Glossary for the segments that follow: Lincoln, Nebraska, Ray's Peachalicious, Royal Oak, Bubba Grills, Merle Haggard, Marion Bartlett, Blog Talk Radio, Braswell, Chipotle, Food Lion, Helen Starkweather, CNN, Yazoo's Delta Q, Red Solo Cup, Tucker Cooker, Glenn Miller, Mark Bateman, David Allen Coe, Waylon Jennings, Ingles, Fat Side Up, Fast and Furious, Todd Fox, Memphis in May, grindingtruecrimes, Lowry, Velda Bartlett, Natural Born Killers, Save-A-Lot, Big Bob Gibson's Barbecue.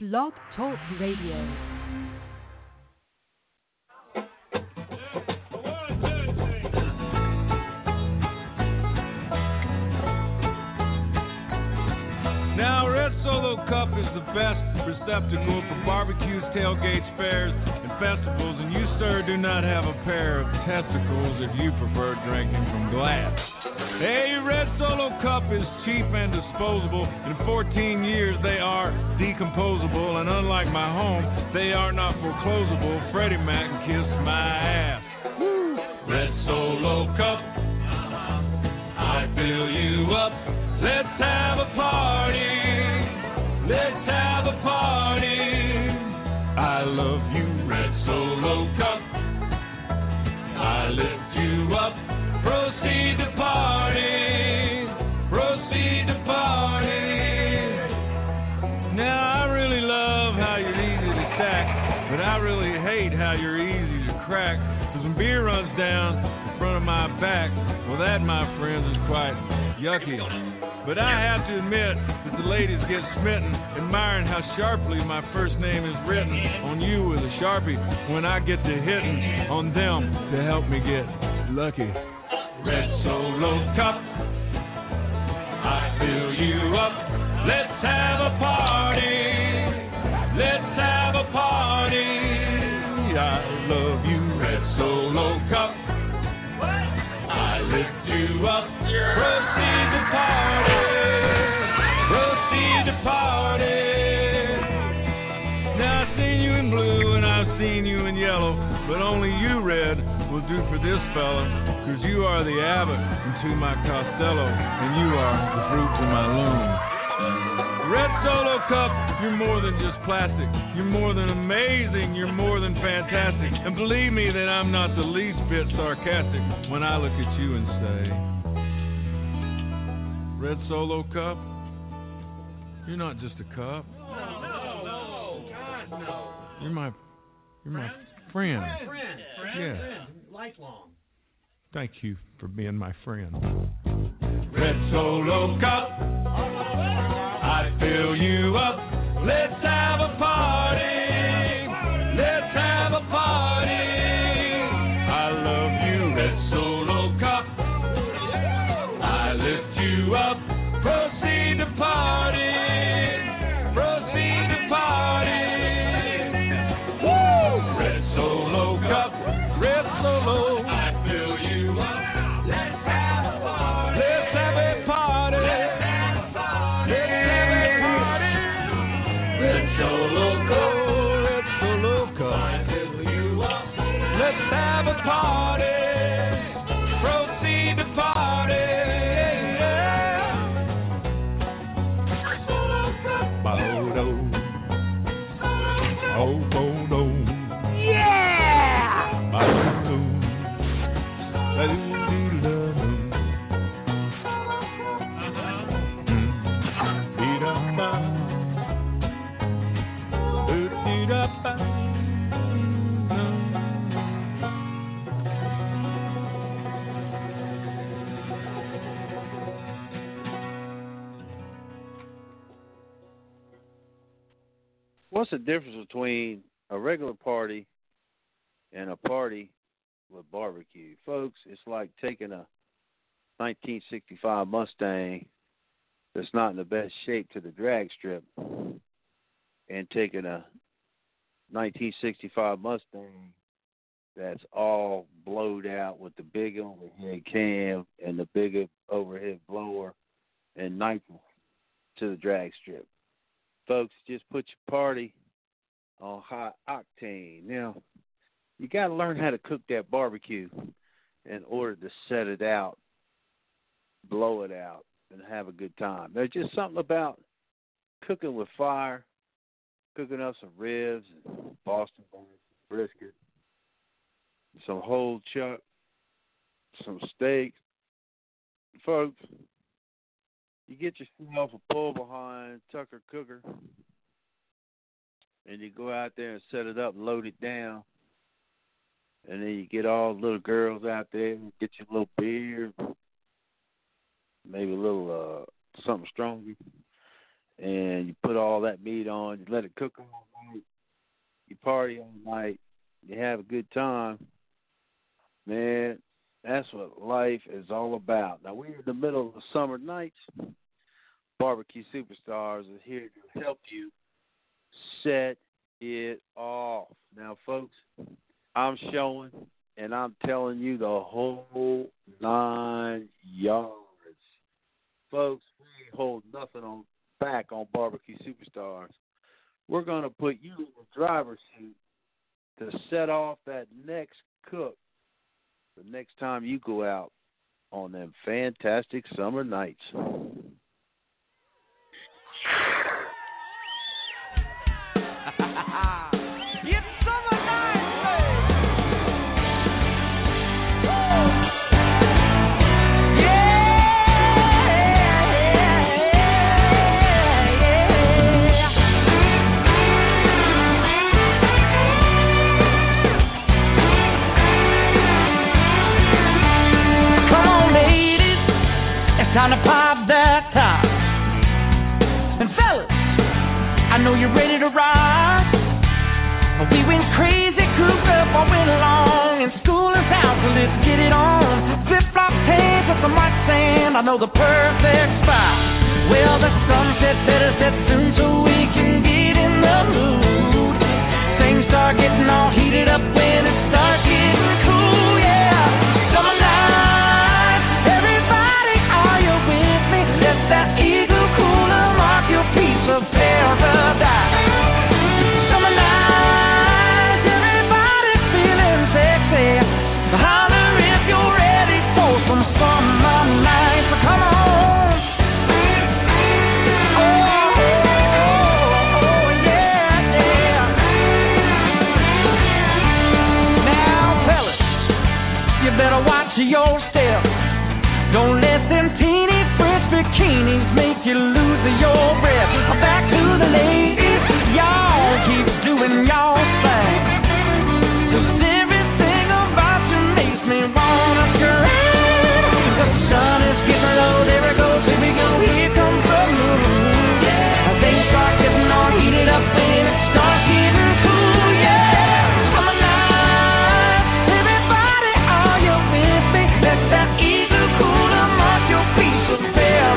Blog Talk Radio. Cup is the best receptacle for barbecues, tailgates, fairs, and festivals, and you, sir, do not have a pair of testicles if you prefer drinking from glass. Hey, Red Solo Cup is cheap and disposable. In 14 years, they are decomposable, and unlike my home, they are not foreclosable. Freddie Mac kissed my ass. Woo. Red Solo Cup, I fill you up. Let's have a party. Let's have a party. I love you, Red Solo Cup. I lift you up. Proceed to party. Proceed to party. Now, I really love how you're easy to attack, but I really hate how you're easy to crack. Because when beer runs down in front of my back, well, that, my friends, is quite yucky. But I have to admit that the ladies get smitten, admiring how sharply my first name is written on you with a Sharpie when I get to hitting on them to help me get lucky. Red Solo Cup, I fill you up. Let's have a party. Let's have a party. I love you, Red Solo Cup. I lift you up. Proceed to party. Proceed to party. Now I've seen you in blue and I've seen you in yellow, but only you, Red, will do for this fella, cause you are the Abbott unto my Costello, and you are the fruit to my loom. Red Solo Cup, you're more than just plastic. You're more than amazing. You're more than fantastic. And believe me that I'm not the least bit sarcastic when I look at you and say, Red Solo Cup, you're not just a cup. No. God, no. You're my friend. Friend. Lifelong. Thank you for being my friend. Red Solo Cup, I fill you up. Let's have a party. Let's have a party. I love you, Red Solo. Up, proceed to party, proceed to party. Woo! Red Solo Cup, Red Solo, I fill you up. Let's have a party, let's have a party, let's have a party, let's have a party. Red Solo Cup, Red Solo Cup, I fill you up. Let's have a party, proceed to party. What's the difference between a regular party and a party with barbecue? Folks, it's like taking a 1965 Mustang that's not in the best shape to the drag strip and taking a 1965 Mustang that's all blowed out with the big overhead cam and the big overhead blower and nitrous to the drag strip. Folks, just put your party on high octane. Now, you got to learn how to cook that barbecue in order to set it out, blow it out, and have a good time. There's just something about cooking with fire, cooking up some ribs, and Boston brisket, some whole chuck, some steak. Folks, you get yourself a pull behind Tucker Cooker, and you go out there and set it up and load it down. And then you get all the little girls out there and get you a little beer, maybe a little something stronger. and you put all that meat on, you let it cook all night, you party all night, you have a good time, man, that's what life is all about. Now, we're in the middle of the summer nights. Barbecue Superstars is here to help you set it off. Now, folks, I'm showing, and I'm telling you the whole 9 yards. Folks, we ain't holding nothing on back on Barbecue Superstars. We're going to put you in the driver's seat to set off that next cook the next time you go out on them fantastic summer nights. Time to pop that top. And fellas, I know you're ready to ride. We went crazy, cooped up, I went along. And school is out, so let's get it on. Flip-flop pants with some white sand. I know the perfect spot. Well, the sunset better set soon, so we can get in the mood. Things start getting all heated up when it starts getting cool, yeah. Summer night. That eagle cooler mark your piece of paradise. Summer nights, everybody feeling sexy. Holler if you're ready for some summer nights. Come on. Oh, yeah, yeah. Now, fellas, you better watch yourself. Don't let them teeny bikinis make you lose your breath. Back to the ladies, y'all keep doing y'all thing. Just everything about you makes me wanna scream. The sun is getting low, there it goes, here we go, here comes the moon. Things start getting all heated up and it starts getting cool, yeah. Summer night, everybody, are you with me? Let that eagle cooler mark your piece of paradise.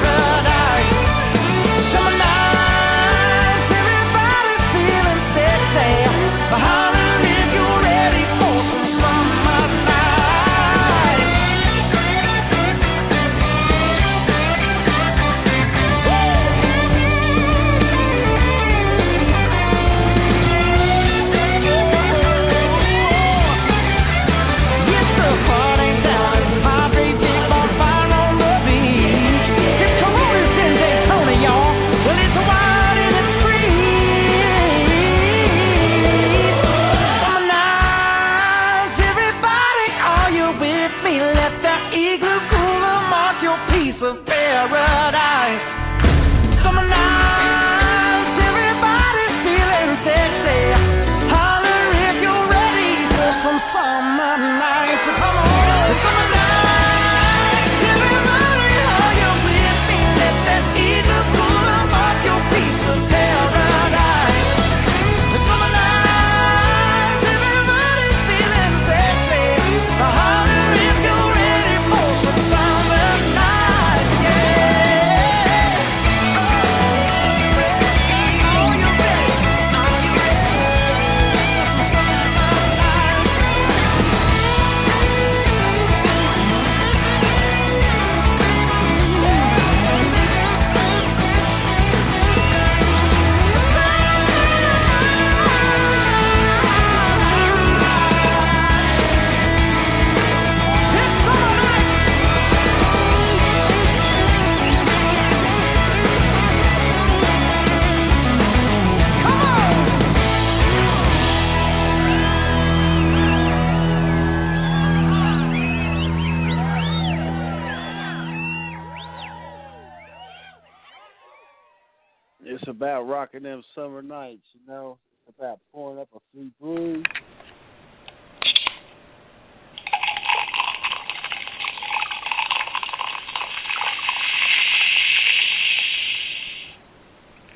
About rocking them summer nights, you know. It's about pouring up a few brews.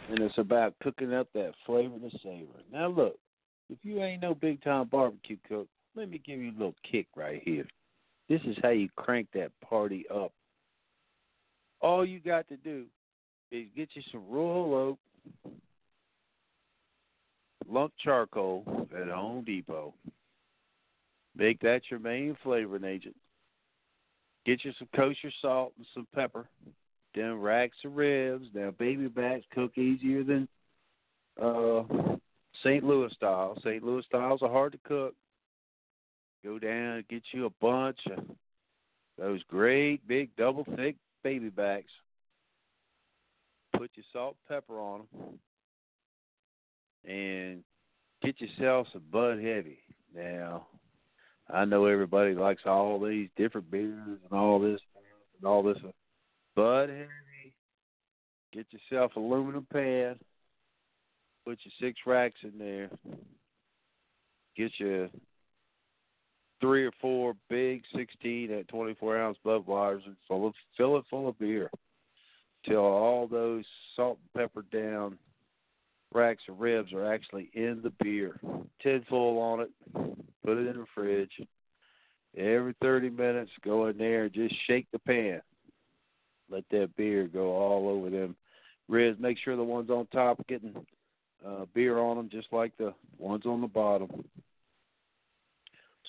and it's about cooking up that flavor to savor. Now, look, if you ain't no big-time barbecue cook, let me give you a little kick right here. This is how you crank that party up. All you got to do is get you some Royal Oak lump charcoal at Home Depot. Make that your main flavoring agent. Get you some kosher salt and some pepper. Then racks of ribs. Now, baby backs cook easier than St. Louis style. St. Louis styles are hard to cook. Go down and get you a bunch of those great big double thick baby backs. Put your salt and pepper on them. And get yourself some Bud Heavy. Now, I know everybody likes all these different beers and all this. Bud Heavy, get yourself an aluminum pan, put your 6 racks in there, get your 3 or 4 big 16 at 24-ounce Budweisers and fill it full of beer till all those salt and pepper down racks of ribs are actually in the beer. Tinfoil on it, put it in the fridge. Every 30 minutes, go in there and just shake the pan. Let that beer go all over them ribs. Make sure the ones on top are getting beer on them, just like the ones on the bottom.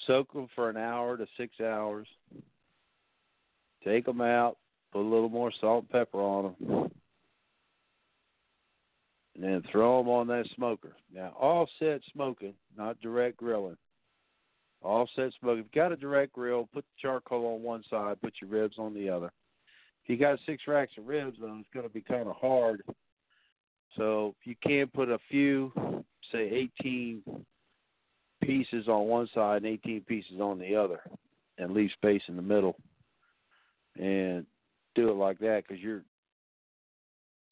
Soak them for an hour to 6 hours. Take them out. Put a little more salt and pepper on them. And then throw them on that smoker. Now, offset smoking, not direct grilling. Offset smoking. If you've got a direct grill, put the charcoal on one side, put your ribs on the other. If you got 6 racks of ribs, though, it's going to be kind of hard. So you can put a few, say 18 pieces on one side and 18 pieces on the other and leave space in the middle and do it like that because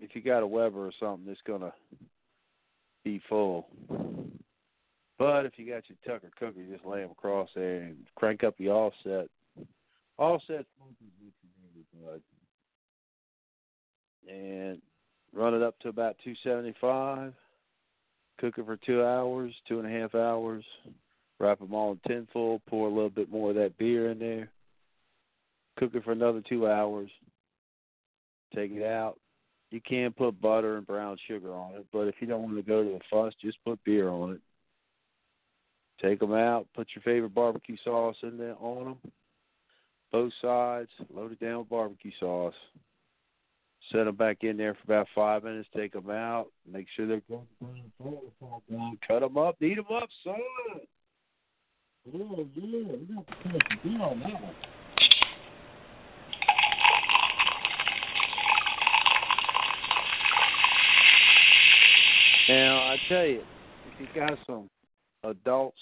if you got a Weber or something, it's going to be full. But if you got your Tucker Cooker, you just lay them across there and crank up the offset. Offset smoking, and run it up to about 275, cook it for 2 hours, 2.5 hours, wrap them all in tinfoil, pour a little bit more of that beer in there, cook it for another 2 hours, take it out. You can put butter and brown sugar on it, but if you don't want to go to the fuss, just put beer on it. Take them out, put your favorite barbecue sauce in there on them, both sides, load it down with barbecue sauce. Set them back in there for about 5 minutes. Take them out. Make sure they're good. Cut them up. Eat them up, son. Oh, yeah. We got to put some beer on that one. Now, I tell you, if you got some adults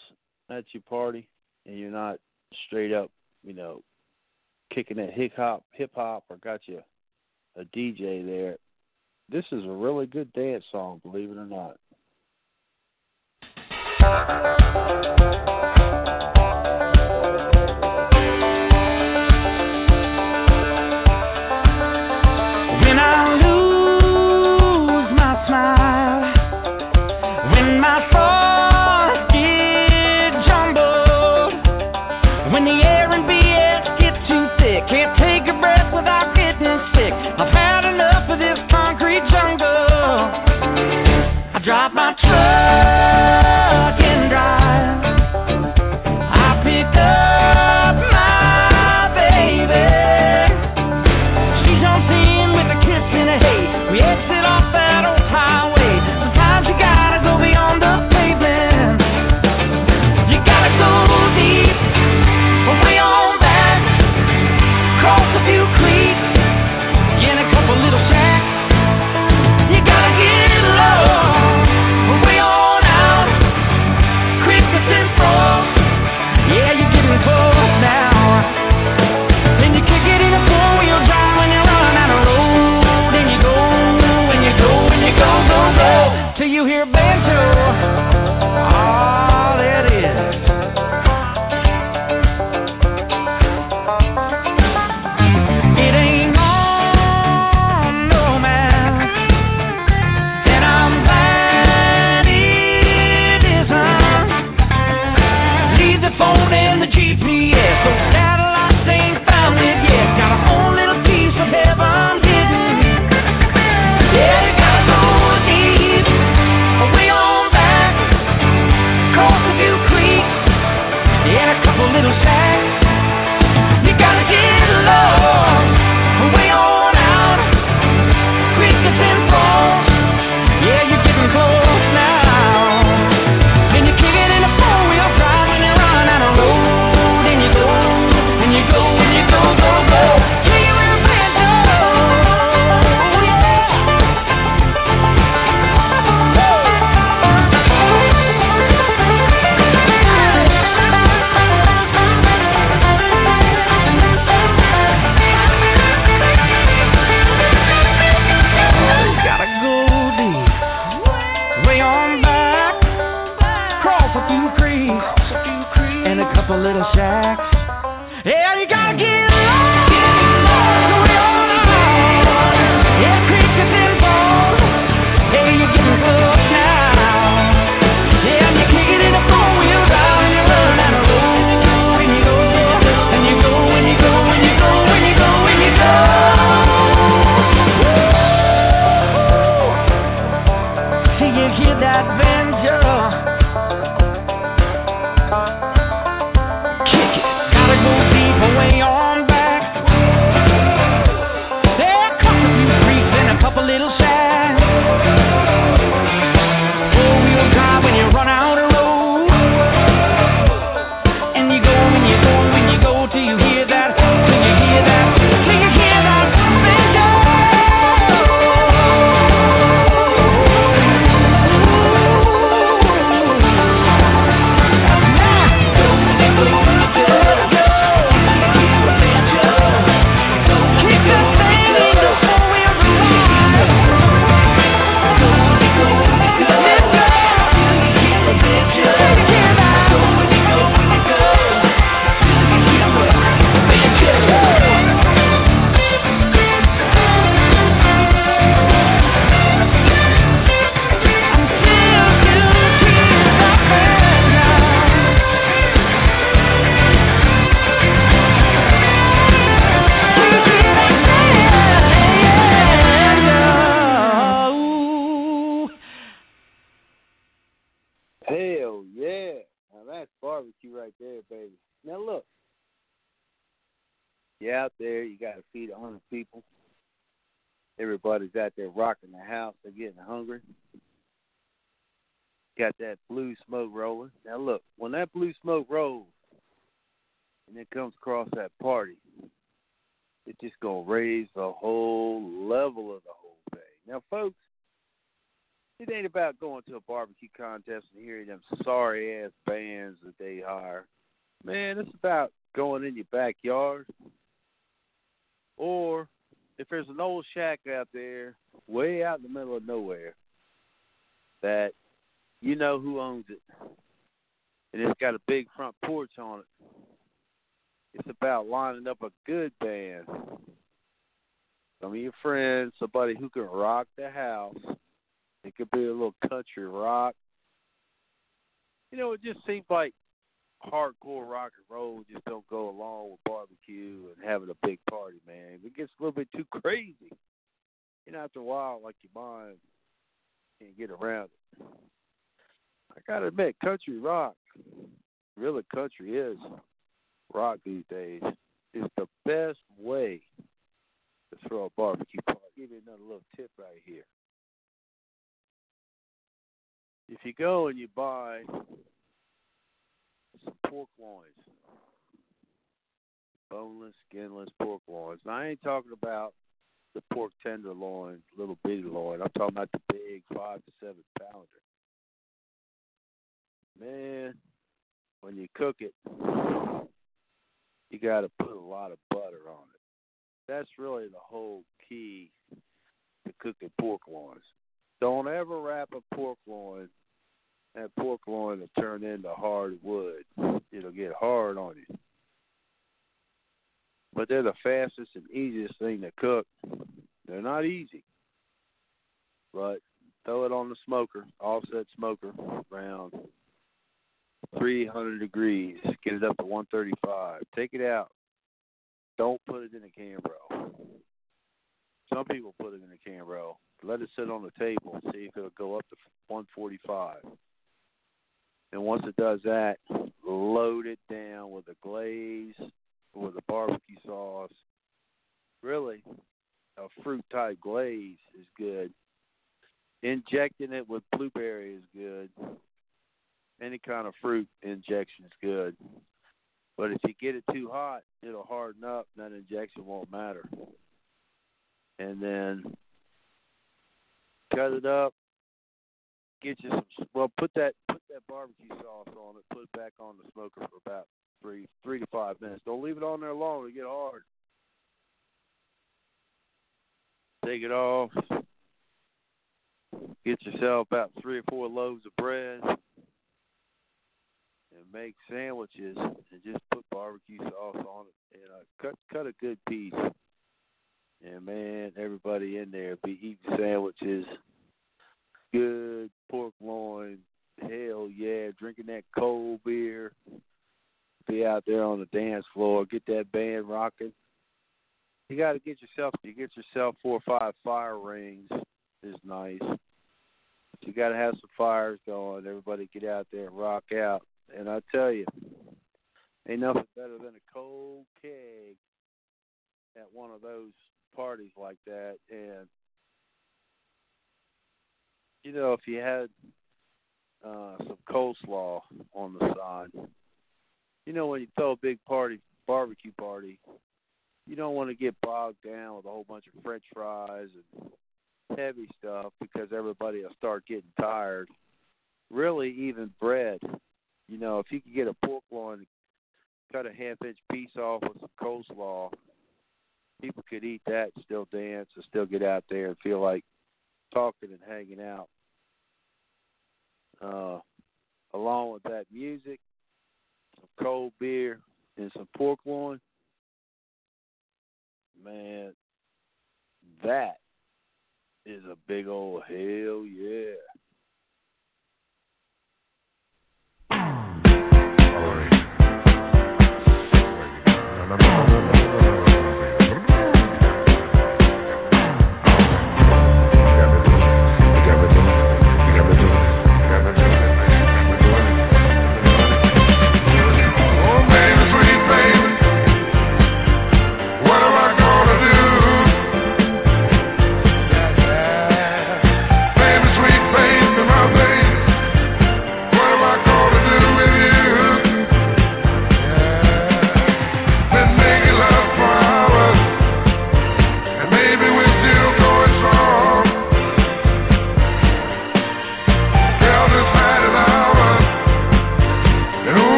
at your party and you're not straight up, kicking that hip hop or got you a DJ there, this is a really good dance song, believe it or not. When I lose my smile, when my thoughts get jumbled, when the air and BS get too thick, can't take a breath without getting sick. I've had enough of this concrete jungle. I drop my truck and drive. I pick up my baby. She's on scene with a kiss and a hey. We exit off that old highway. Sometimes you gotta go beyond the little shacks. Yeah, you gotta get low, so we all around. Yeah, creatures and bones. Yeah, you get a good time. Yeah, and you kick it in the four-wheel drive, and you run down the road, and you go, and you go, and you go, and you go, and you go, and you go. Till you hear that banjo. Everybody's out there rocking the house. They're getting hungry. Got that blue smoke rolling. Now, look, when that blue smoke rolls and it comes across that party, it's just going to raise the whole level of the whole thing. Now, folks, it ain't about going to a barbecue contest and hearing them sorry-ass bands that they hire. Man, it's about going in your backyard or... if there's an old shack out there, way out in the middle of nowhere, that you know who owns it, and it's got a big front porch on it, it's about lining up a good band. Some of your friends, somebody who can rock the house. It could be a little country rock. You know, it just seems like hardcore rock and roll just don't go along with barbecue and having a big party, man. It gets a little bit too crazy. You know, after a while, like, your mind can't get around it. I got to admit, country rock, really country is rock these days, is the best way to throw a barbecue party. I'll give you another little tip right here. If you go and you buy... some pork loins, boneless, skinless pork loins. Now, I ain't talking about the pork tenderloin, little bitty loin. I'm talking about the big 5 to 7 pounder. Man, when you cook it, you got to put a lot of butter on it. That's really the whole key to cooking pork loins. Don't ever wrap a pork loin. That pork loin will turn into hard wood. It'll get hard on you. But they're the fastest and easiest thing to cook. They're not easy. But throw it on the smoker, offset smoker, around 300 degrees. Get it up to 135. Take it out. Don't put it in a can roll. Some people put it in a can roll. Let it sit on the table and see if it'll go up to 145. And once it does that, load it down with a glaze or the barbecue sauce. Really, a fruit-type glaze is good. Injecting it with blueberry is good. Any kind of fruit injection is good. But if you get it too hot, it'll harden up, and that injection won't matter. And then cut it up. Get you some. Well, put that barbecue sauce on it. Put it back on the smoker for about three to 5 minutes. Don't leave it on there long; it'll get hard. Take it off. Get yourself about 3 or 4 loaves of bread, and make sandwiches and just put barbecue sauce on it and cut a good piece. And, man, everybody in there be eating sandwiches, good pork loin, hell yeah, drinking that cold beer, be out there on the dance floor, get that band rocking. You got to get yourself 4 or 5 fire rings is nice. But you got to have some fires going. Everybody get out there and rock out. And I tell you, ain't nothing better than a cold keg at one of those parties like that. And, you know, if you had some coleslaw on the side, you know, when you throw a big party, barbecue party, you don't want to get bogged down with a whole bunch of french fries and heavy stuff because everybody will start getting tired. Really, even bread. You know, if you could get a pork loin, cut a half-inch piece off with some coleslaw, people could eat that and still dance and still get out there and feel like talking and hanging out. Along with that music, some cold beer, and some pork loin, man, that is a big old hell yeah.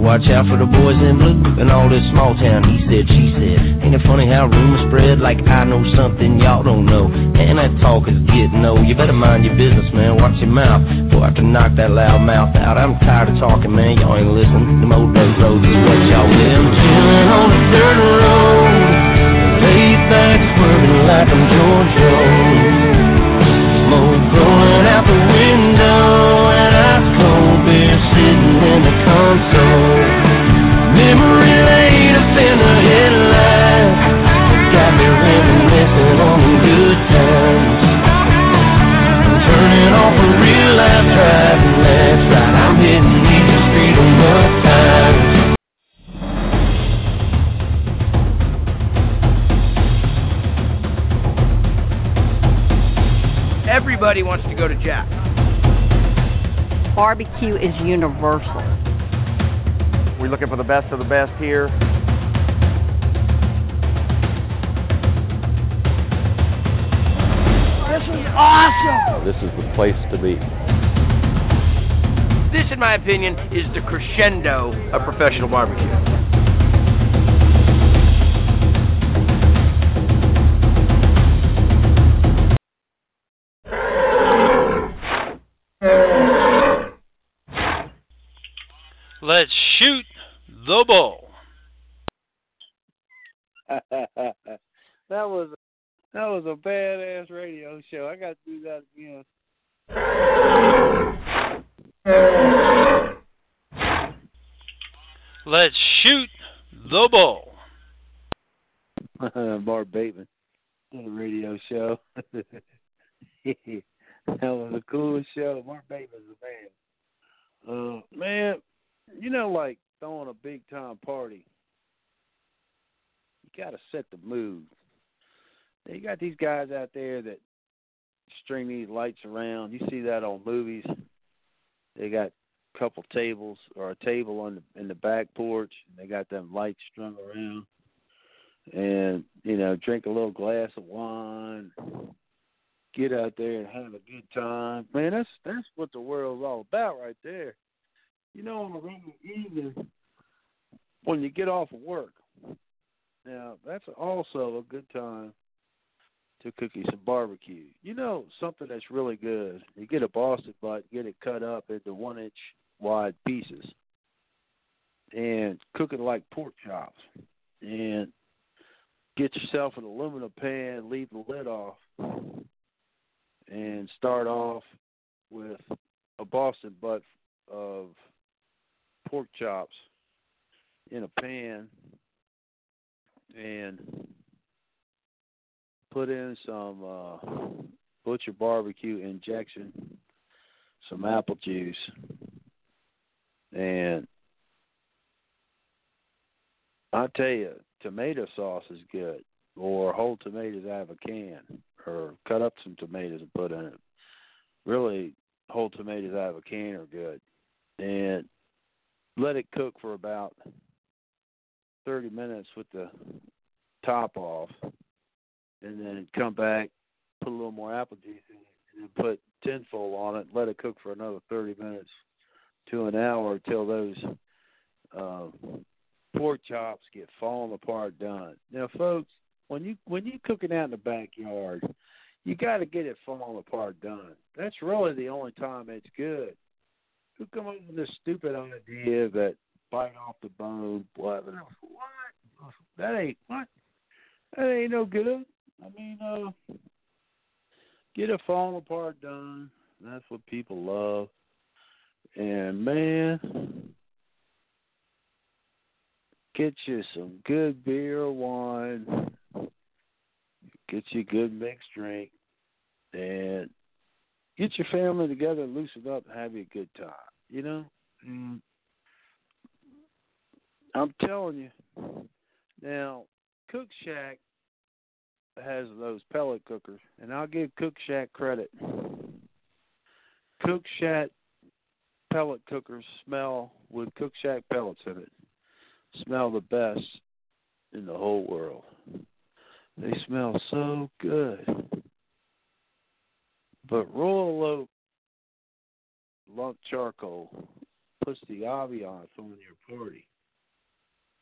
Watch out for the boys in blue and all this small town, he said, she said. Ain't it funny how rumors spread like I know something y'all don't know? And that talk is getting old. You better mind your business, man. Watch your mouth before I can knock that loud mouth out. I'm tired of talking, man. Y'all ain't listening. Them old dirt roads is what y'all live. I'm chilling on the dirt road, laid back, swerving like I'm George Jones. Smoke blowing out the window and ice cold beer sitting in the console. Memory laid up in the headlights, got me reminiscing on the good times. I'm turning off a real life driving, that's right, I'm hitting easy street on rough times. Everybody wants to go to Jack's. Barbecue is universal. We're looking for the best of the best here. This is awesome! This is the place to be. in my opinion, is the crescendo of professional barbecue. Let's shoot the bull. That was a badass radio show. I got to do that again. Let's shoot the bull. Mark Bateman on the radio show. That was a cool show. Mark Bateman's a man. You know, like throwing a big-time party, you got to set the mood. Now, you got these guys out there that string these lights around. You see that on movies. They got a couple tables or a table in the back porch. And they got them lights strung around. And, you know, drink a little glass of wine. Get out there and have a good time. Man, that's what the world's all about right there. You know, on a rainy evening, when you get off of work, now that's also a good time to cook you some barbecue. You know, something that's really good, you get a Boston butt, get it cut up into 1-inch wide pieces, and cook it like pork chops, and get yourself an aluminum pan, leave the lid off, and start off with a Boston butt of pork chops in a pan, and put in some butcher barbecue injection, some apple juice, and I tell you, tomato sauce is good, or whole tomatoes out of a can, or cut up some tomatoes and put in it. Really, whole tomatoes out of a can are good. And let it cook for about 30 minutes with the top off. And then come back, put a little more apple juice in it, and then put tinfoil on it. Let it cook for another 30 minutes to an hour till those pork chops get falling apart done. Now, folks, when you cooking out in the backyard, you got to get it falling apart done. That's really the only time it's good. Who come up with this stupid idea that bite off the bone, blood? What? That ain't no good. I mean, get it falling apart done. That's what people love. And, man, get you some good beer or wine. Get you a good mixed drink. And get your family together, loosen up, and have you a good time. You know? Mm. I'm telling you. Now, Cookshack has those pellet cookers, and I'll give Cookshack credit. Cookshack pellet cookers smell, with Cookshack pellets in it, smell the best in the whole world. They smell so good. But Royal Oak lump charcoal puts the ambiance on your party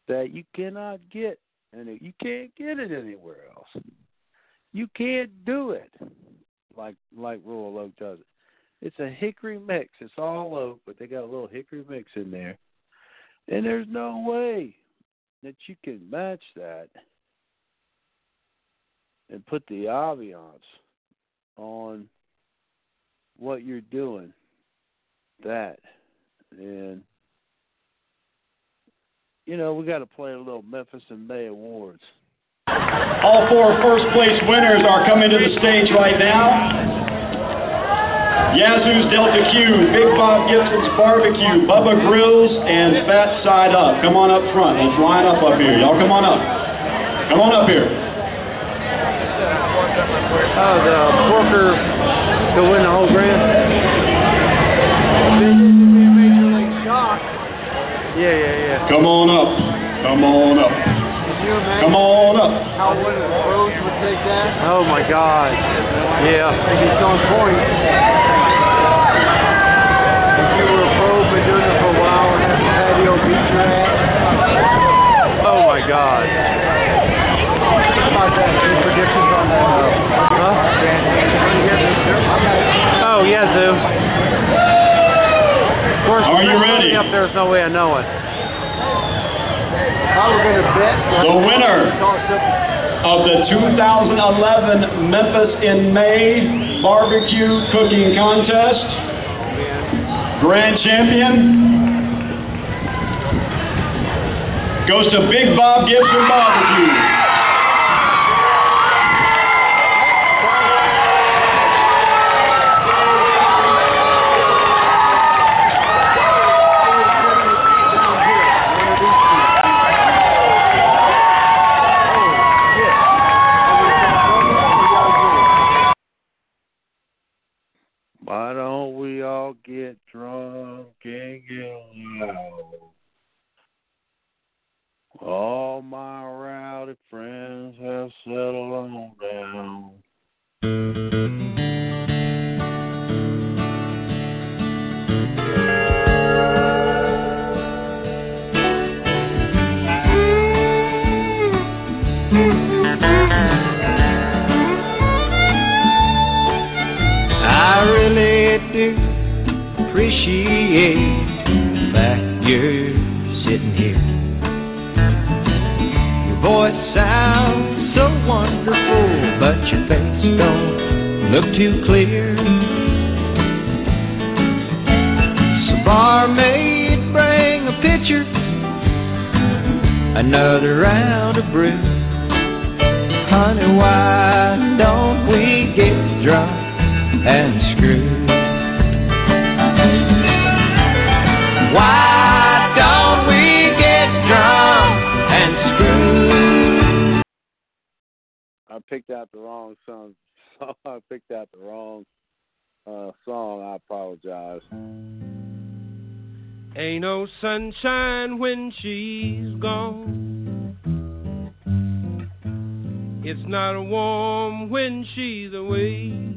that you cannot get, and you can't get it anywhere else. You can't do it like Royal Oak does it. It's a hickory mix. It's all oak, but they got a little hickory mix in there. And there's no way that you can match that and put the ambiance on what you're doing. And you know, we got to play a little Memphis in May awards. All four first-place winners are coming to the stage right now. Yazoo's Delta Q, Big Bob Gibson's Barbecue, Bubba Grills, and Fat Side Up. Come on up front. Let's line up here. Y'all come on up. Come on up here. The porker to win the whole grand. Yeah. Come on up. Come on up. Could you imagine? Come on up. How would the roads would take that? Oh, my God. Yeah. They'd be so important. If you were a pro, but if there's no way of knowing. I was going to bet the winner of the 2011 Memphis in May Barbecue Cooking Contest, Grand Champion, goes to Big Bob Gibson's Barbecue. All my rowdy friends have settled on down. I really do appreciate the fact you're sitting here. Boy, it sounds so wonderful, but your face don't look too clear. So barmaid, bring a pitcher, another round of brew. Honey, why don't we get drunk and screw? Why don't we get drunk and screw? I picked out the wrong song. I picked out the wrong song. I apologize. Ain't no sunshine when she's gone. It's not warm when she's away.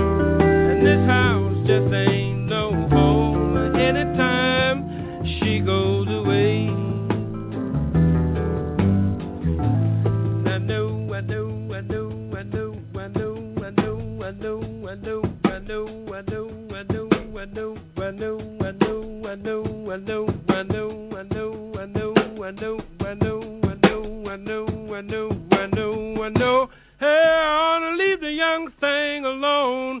and this house just ain't no home. Anytime she goes away. I know. Hey, I ought to leave the young thing alone,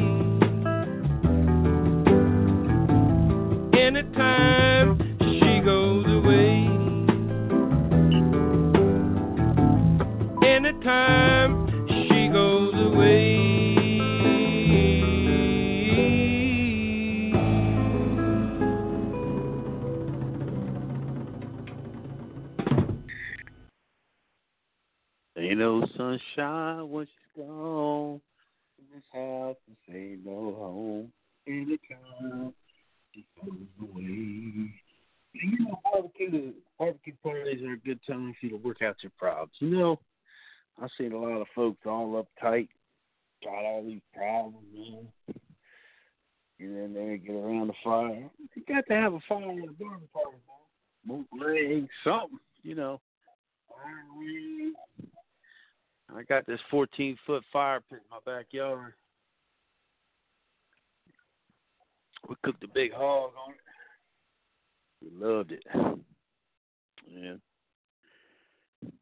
Anytime she goes away. Anytime she goes away. Ain't no sunshine when she's gone. This house ain't no home. Anytime she goes away. You know, barbecue parties are a good time for you to work out your problems. You know, I've seen a lot of folks all uptight, got all these problems, and then they get around the fire. You got to have a fire at a barbecue party, man. Bootleg, something, you know. I got this 14-foot fire pit in my backyard. We cooked a big hog on it. We loved it. Yeah.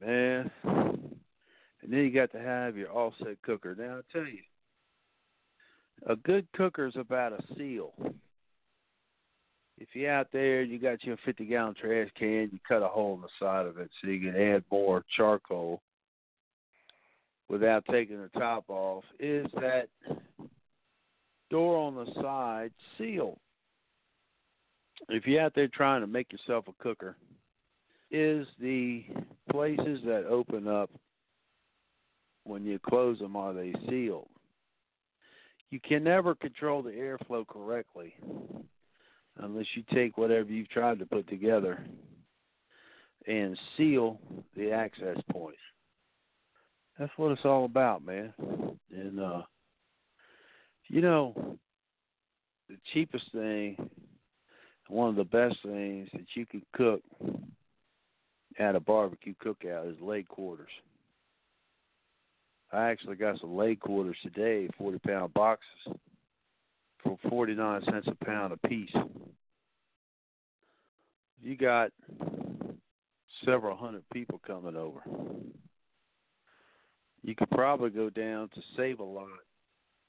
Man. And then you got to have your offset cooker. Now, I'll tell you, a good cooker is about a seal. if you're out there and you got your 50-gallon trash can, you cut a hole in the side of it so you can add more charcoal without taking the top off, is that door on the side sealed? If you're out there trying to make yourself a cooker, is the places that open up when you close them, are they sealed? You can never control the airflow correctly unless you take whatever you've tried to put together and seal the access point. That's what it's all about, man. And, you know, the cheapest thing, one of the best things that you can cook at a barbecue cookout is leg quarters. I actually got some leg quarters today, 40-pound boxes, for 49 cents a pound a piece. You got several hundred people coming over. You could probably go down to Save-A-Lot.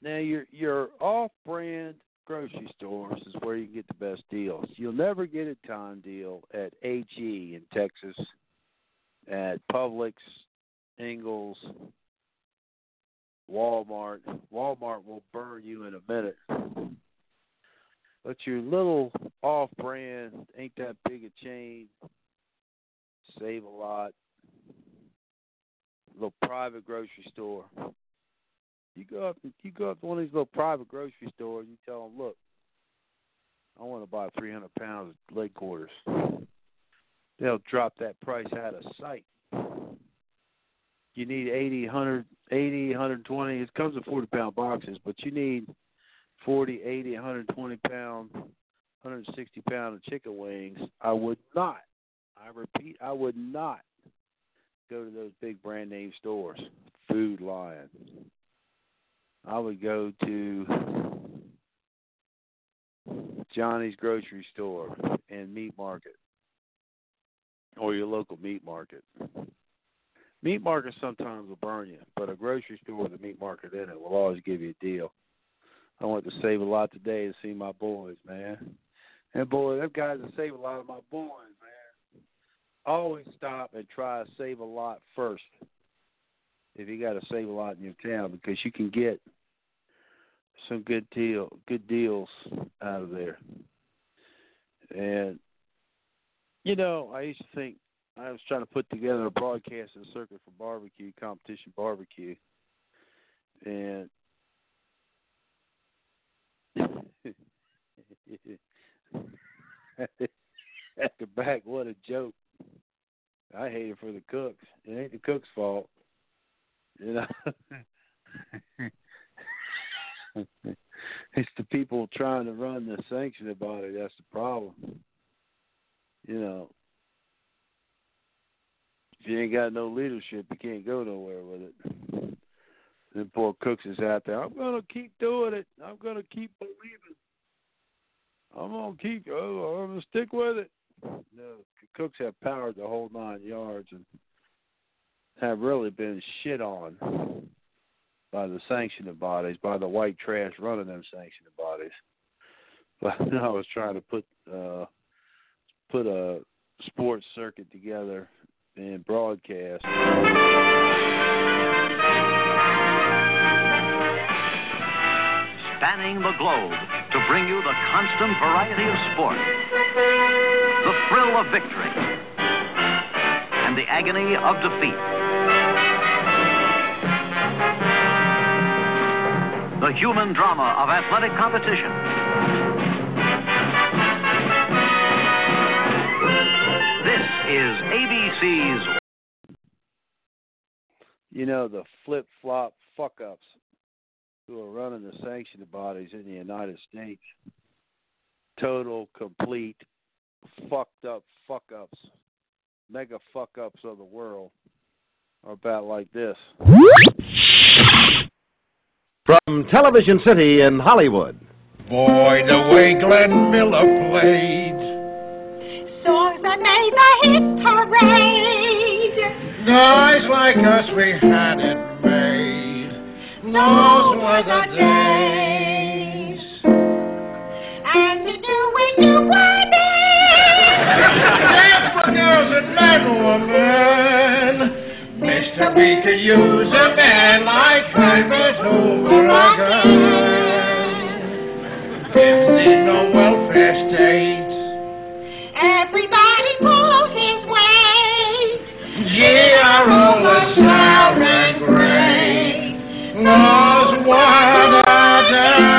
Now, your off-brand grocery stores is where you get the best deals. You'll never get a time deal at HEB in Texas, at Publix, Ingles, Walmart. Walmart will burn you in a minute. But your little off-brand, ain't that big a chain, Save-A-Lot, little private grocery store. You go up to one of these little private grocery stores, you tell them, look, I want to buy 300 pounds of leg quarters. They'll drop that price out of sight. You need 80, 120. It comes in 40-pound boxes, but you need 40, 80, 120-pound, 160-pound of chicken wings. I would not, I repeat, I would not go to those big brand-name stores, Food Lion. I would go to Johnny's grocery store and meat market, or your local meat market. Meat market sometimes will burn you, but a grocery store with a meat market in it will always give you a deal. I went to Save-A-Lot today to see my boys, man. And, boy, them guys that Save-A-Lot are my boys, man. Always stop and try to Save-A-Lot first if you got to Save-A-Lot in your town, because you can get some good deals out of there. And, you know, I used to think I was trying to put together a broadcasting circuit for barbecue, competition barbecue. And at the back, what a joke. I hate it for the cooks. It ain't the cook's fault. You know, it's the people trying to run the sanctioning body. That's the problem. You know, if you ain't got no leadership, you can't go nowhere with it. Them poor cooks is out there. I'm gonna keep doing it. I'm gonna keep believing. I'm gonna stick with it. No, cooks have power the whole 9 yards, and have really been shit on by the sanctioning bodies, by the white trash running them sanctioning bodies. But I was trying to put a sports circuit together and broadcast. Spanning the globe to bring you the constant variety of sport, the thrill of victory, and the agony of defeat. The human drama of athletic competition. This is ABC's. You know, the flip-flop fuck-ups who are running the sanctioned bodies in the United States. Total, complete, fucked-up fuck-ups. Mega fuck-ups of the world are about like this. From Television City in Hollywood. Boy, the way Glenn Miller played. Songs that made the hit parade. Guys like us, we had it made. Those were the days. And we knew what. We could use a man like Hymus over again. Kids need no welfare state. Everybody pulls his weight. Ye are all a sour and gray. Laws wild are dead.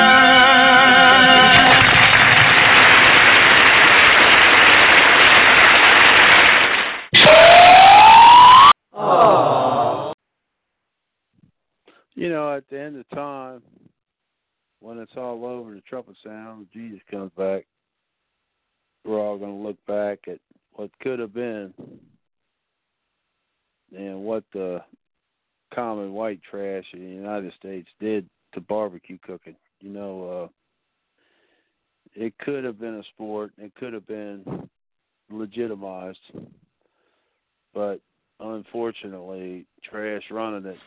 You know, at the end of time, when it's all over, the trumpet sounds, Jesus comes back. We're all going to look back at what could have been and what the common white trash in the United States did to barbecue cooking. You know, it could have been a sport. It could have been legitimized. But unfortunately, trash running it.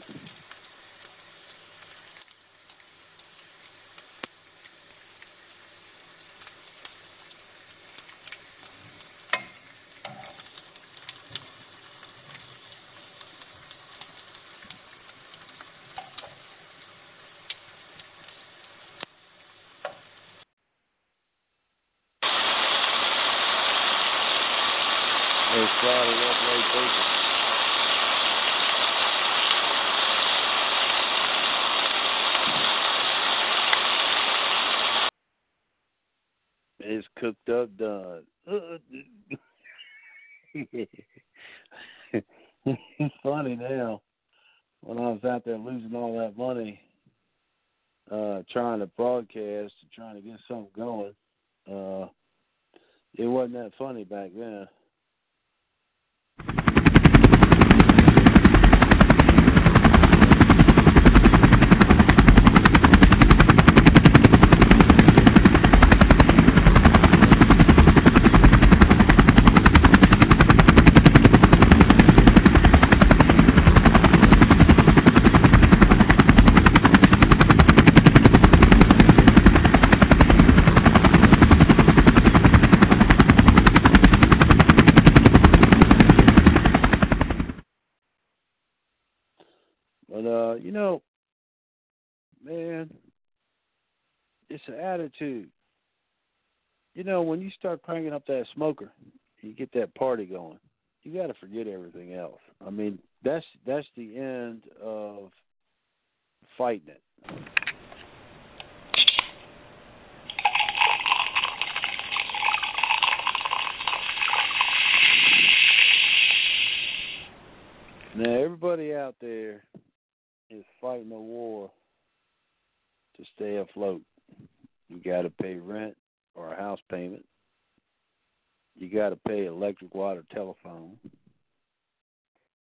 It's cooked up, done. It's funny now. When I was out there losing all that money, trying to broadcast and trying to get something going, it wasn't that funny back then. It's an attitude. You know, when you start cranking up that smoker, you get that party going. You got to forget everything else. I mean, that's the end of fighting it. Now, everybody out there is fighting a war to stay afloat. You got to pay rent or a house payment. You got to pay electric, water, telephone.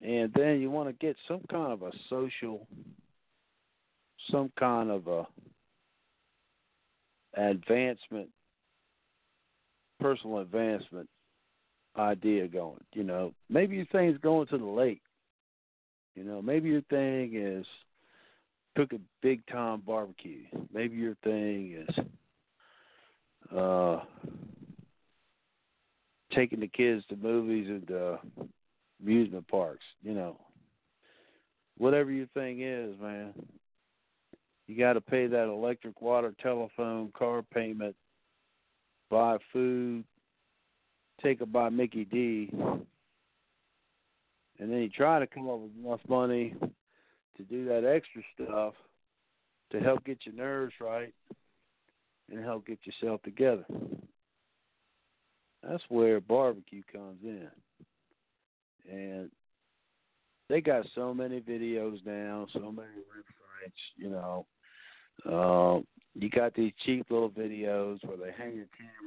And then you want to get some kind of a social, some kind of a advancement, personal advancement idea going. You know, maybe your thing's going to the lake. You know, maybe your thing is cook a big-time barbecue. Maybe your thing is taking the kids to movies and amusement parks, you know. Whatever your thing is, man, you got to pay that electric, water, telephone, car payment, buy food, take it by Mickey D, and then you try to come up with enough money to do that extra stuff to help get your nerves right and help get yourself together. That's where barbecue comes in. And they got so many videos now, so many websites, you know. You got these cheap little videos where they hang a camera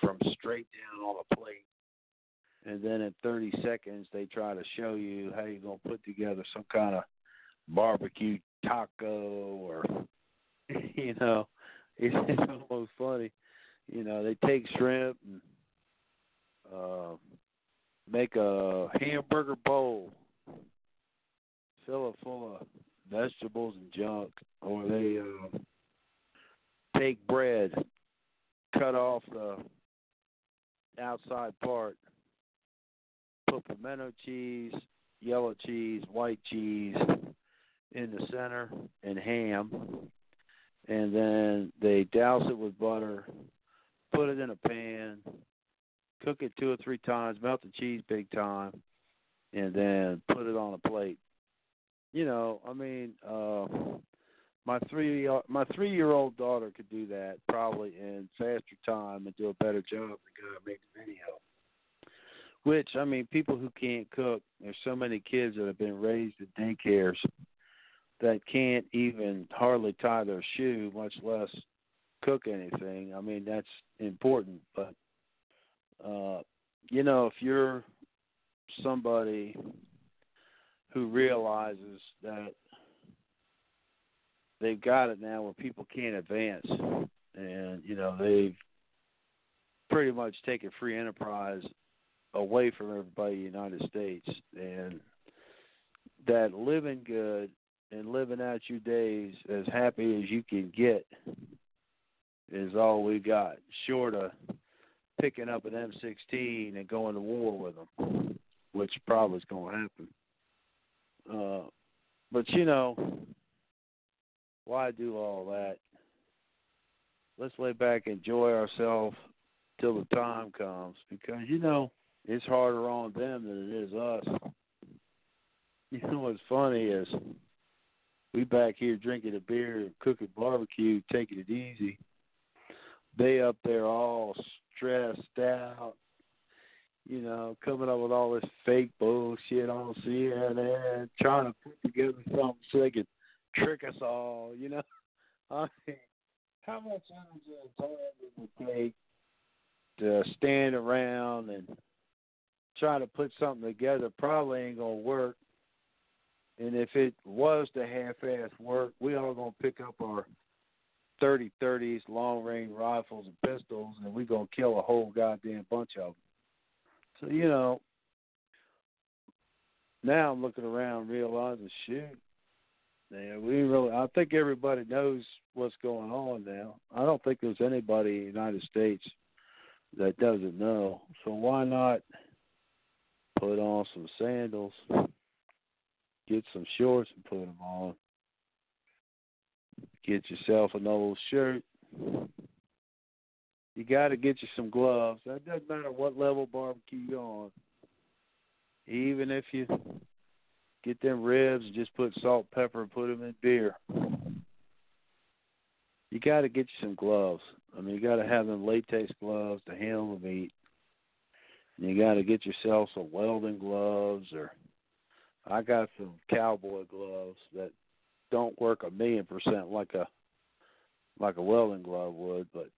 from straight down on a plate. And then in 30 seconds, they try to show you how you're going to put together some kind of barbecue taco, or you know, it's almost funny. You know, they take shrimp and make a hamburger bowl, fill it full of vegetables and junk, or they take bread, cut off the outside part, put pimento cheese. yellow cheese, white cheese in the center, and ham. And then they douse it with butter, put it in a pan, cook it 2 or 3 times, melt the cheese big time, and then put it on a plate. You know, I mean, my 3-year-old daughter could do that probably in faster time and do a better job than God made the video. Which, I mean, people who can't cook, there's so many kids that have been raised in daycares that can't even hardly tie their shoe, much less cook anything. I mean, that's important. But, you know, if you're somebody who realizes that they've got it now where people can't advance and, you know, they've pretty much taken free enterprise away from everybody in the United States, and that living good and living out your days as happy as you can get is all we got, short of picking up an M16 and going to war with them, which probably is going to happen. But, you know, why do all that? Let's lay back, enjoy ourselves till the time comes, because, you know, it's harder on them than it is us. You know what's funny is we back here drinking a beer and cooking barbecue, taking it easy. They up there all stressed out, you know, coming up with all this fake bullshit on CNN, trying to put together something so they could trick us all, you know. I mean, how much energy and time does it take to stand around and try to put something together? Probably ain't going to work. And if it was the half-ass work, we all going to pick up our 30-30s, long-range rifles and pistols, and we going to kill a whole goddamn bunch of them. So, you know, now I'm looking around realizing, shit, man, I think everybody knows what's going on now. I don't think there's anybody in the United States that doesn't know. So why not put on some sandals, get some shorts and put them on, get yourself an old shirt. You got to get you some gloves. That doesn't matter what level barbecue you're on. Even if you get them ribs and just put salt, pepper, and put them in beer, you got to get you some gloves. I mean, you got to have them latex gloves to handle the meat. And you got to get yourself some welding gloves, or I got some cowboy gloves that don't work 1,000,000% like a welding glove would, but.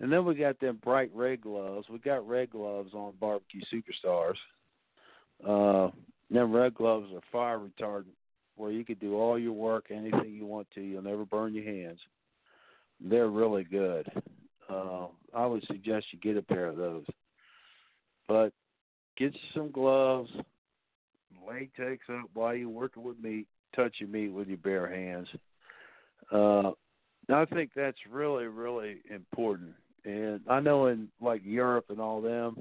And then we got them bright red gloves. We got red gloves on Barbecue Superstars. Them red gloves are fire retardant, where you can do all your work, anything you want to. You'll never burn your hands. They're really good. I would suggest you get a pair of those. But get you some gloves. Latex up while you're working with meat. Touch your meat with your bare hands. I think that's really, really important. And I know in, like, Europe and all them,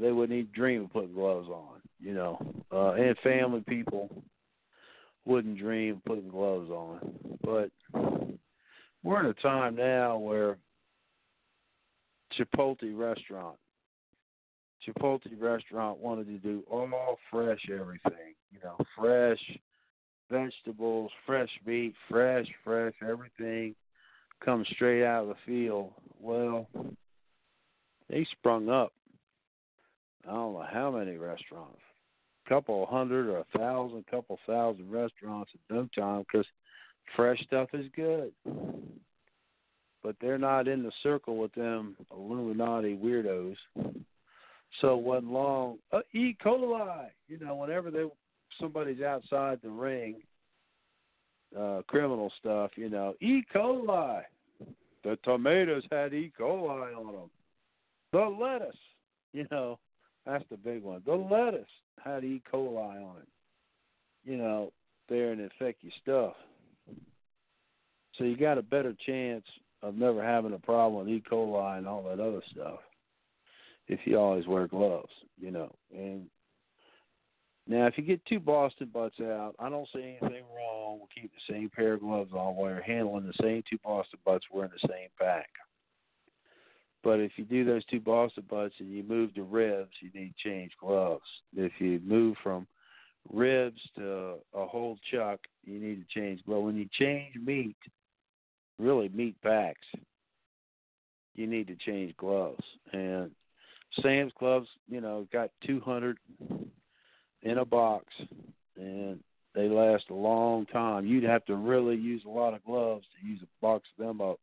they wouldn't even dream of putting gloves on, you know. And family people wouldn't dream of putting gloves on. But we're in a time now where Chipotle restaurant wanted to do all fresh everything, you know, fresh vegetables, fresh meat, fresh, everything comes straight out of the field. Well, they sprung up, I don't know how many restaurants, a couple hundred or 1,000, couple thousand restaurants in no time, because fresh stuff is good. But they're not in the circle with them Illuminati weirdos. So it wasn't long, E. coli, you know, whenever somebody's outside the ring, criminal stuff, you know, E. coli. The tomatoes had E. coli on them. The lettuce, you know, that's the big one. The lettuce had E. coli on it. You know, there, and infect your stuff. So you got a better chance of never having a problem with E. coli and all that other stuff if you always wear gloves, you know. And Now, if you get two Boston butts out, I don't see anything wrong with keeping the same pair of gloves on while you're handling the same two Boston butts wearing the same pack. But if you do those two Boston butts and you move to ribs, you need to change gloves. If you move from ribs to a whole chuck, you need to change gloves. When you change meat, really meat packs, you need to change gloves. And Sam's Club's, you know, got 200 in a box, and they last a long time. You'd have to really use a lot of gloves to use a box of them up.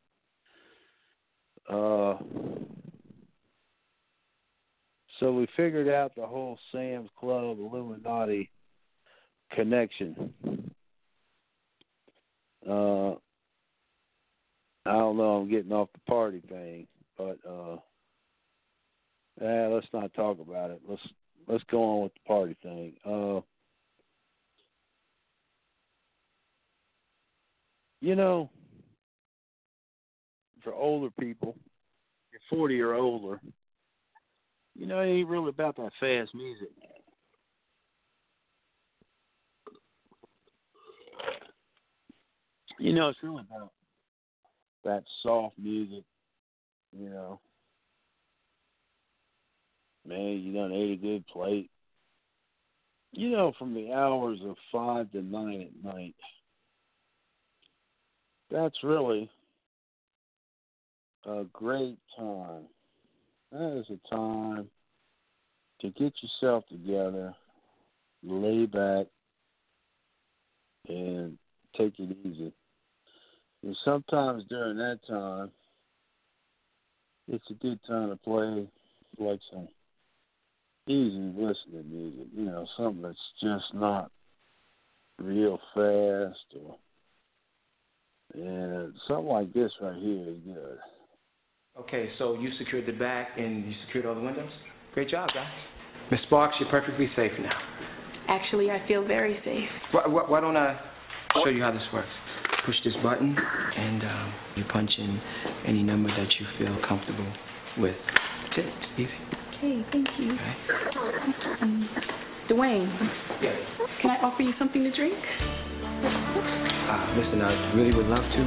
So we figured out the whole Sam's Club Illuminati connection. I don't know, I'm getting off the party thing, but let's not talk about it. Let's go on with the party thing. You know, for older people, you're 40 or older, you know, it ain't really about that fast music. You know, it's really about that soft music, you know. Man, you done ate a good plate. You know, from the hours of 5 to 9 at night, that's really a great time. That is a time to get yourself together, lay back, and take it easy. And sometimes during that time, it's a good time to play like some easy listening music, you know, something that's just not real fast, or and something like this right here is good. Okay, so you secured the back and you secured all the windows. Great job, guys. Miss Sparks, you're perfectly safe now. Actually, I feel very safe. Why don't I show you how this works? Push this button, and you punch in any number that you feel comfortable with. That's it. Easy. Hey, thank you. Dwayne, yes. Can I offer you something to drink? Listen, I really would love to,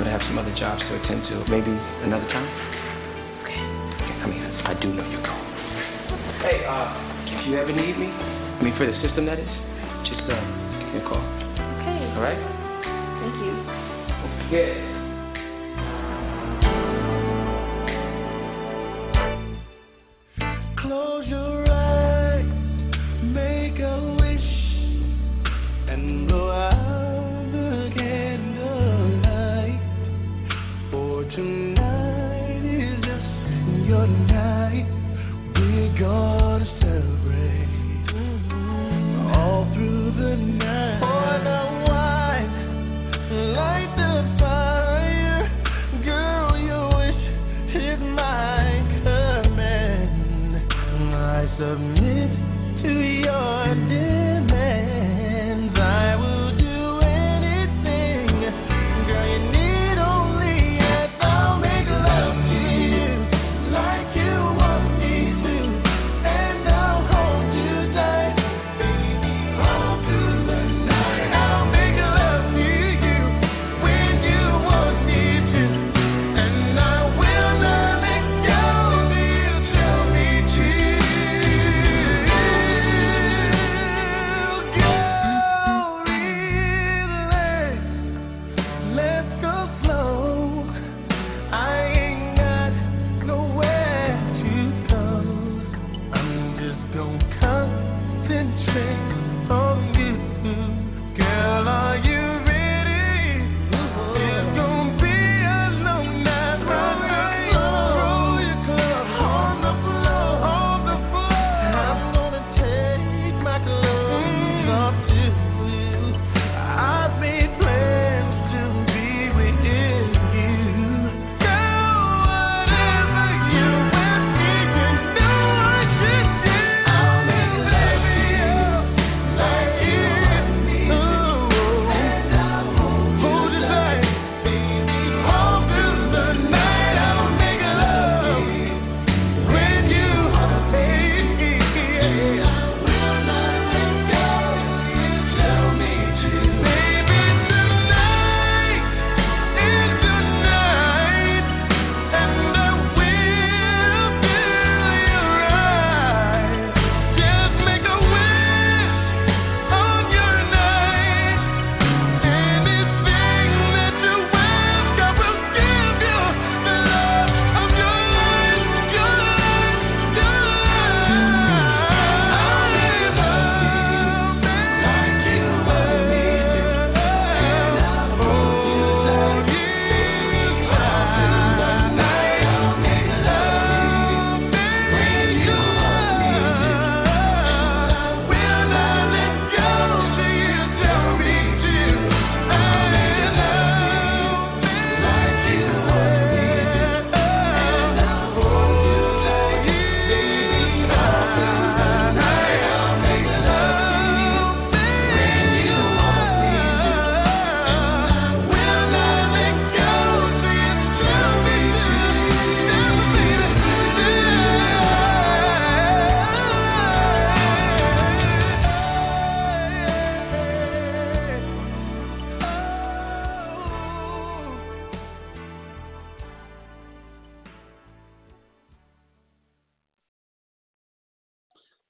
but I have some other jobs to attend to. Maybe another time? Okay. I mean, I do know you're cold. Hey, if you ever need me, I mean, for the system that is, just give me a call. Okay. All right? Thank you. Yeah. Close your eyes, make a wish, and blow out the candlelight. For tonight is just your night. We're gonna celebrate all through the night. Pour the wine, light the fire.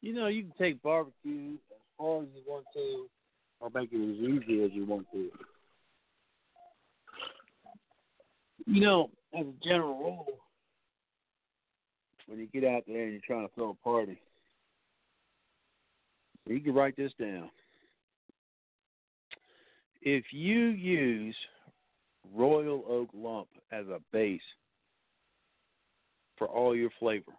You know, you can take barbecue as far as you want to or make it as easy as you want to. You know, as a general rule, when you get out there and you're trying to throw a party, you can write this down. If you use Royal Oak lump as a base for all your flavor,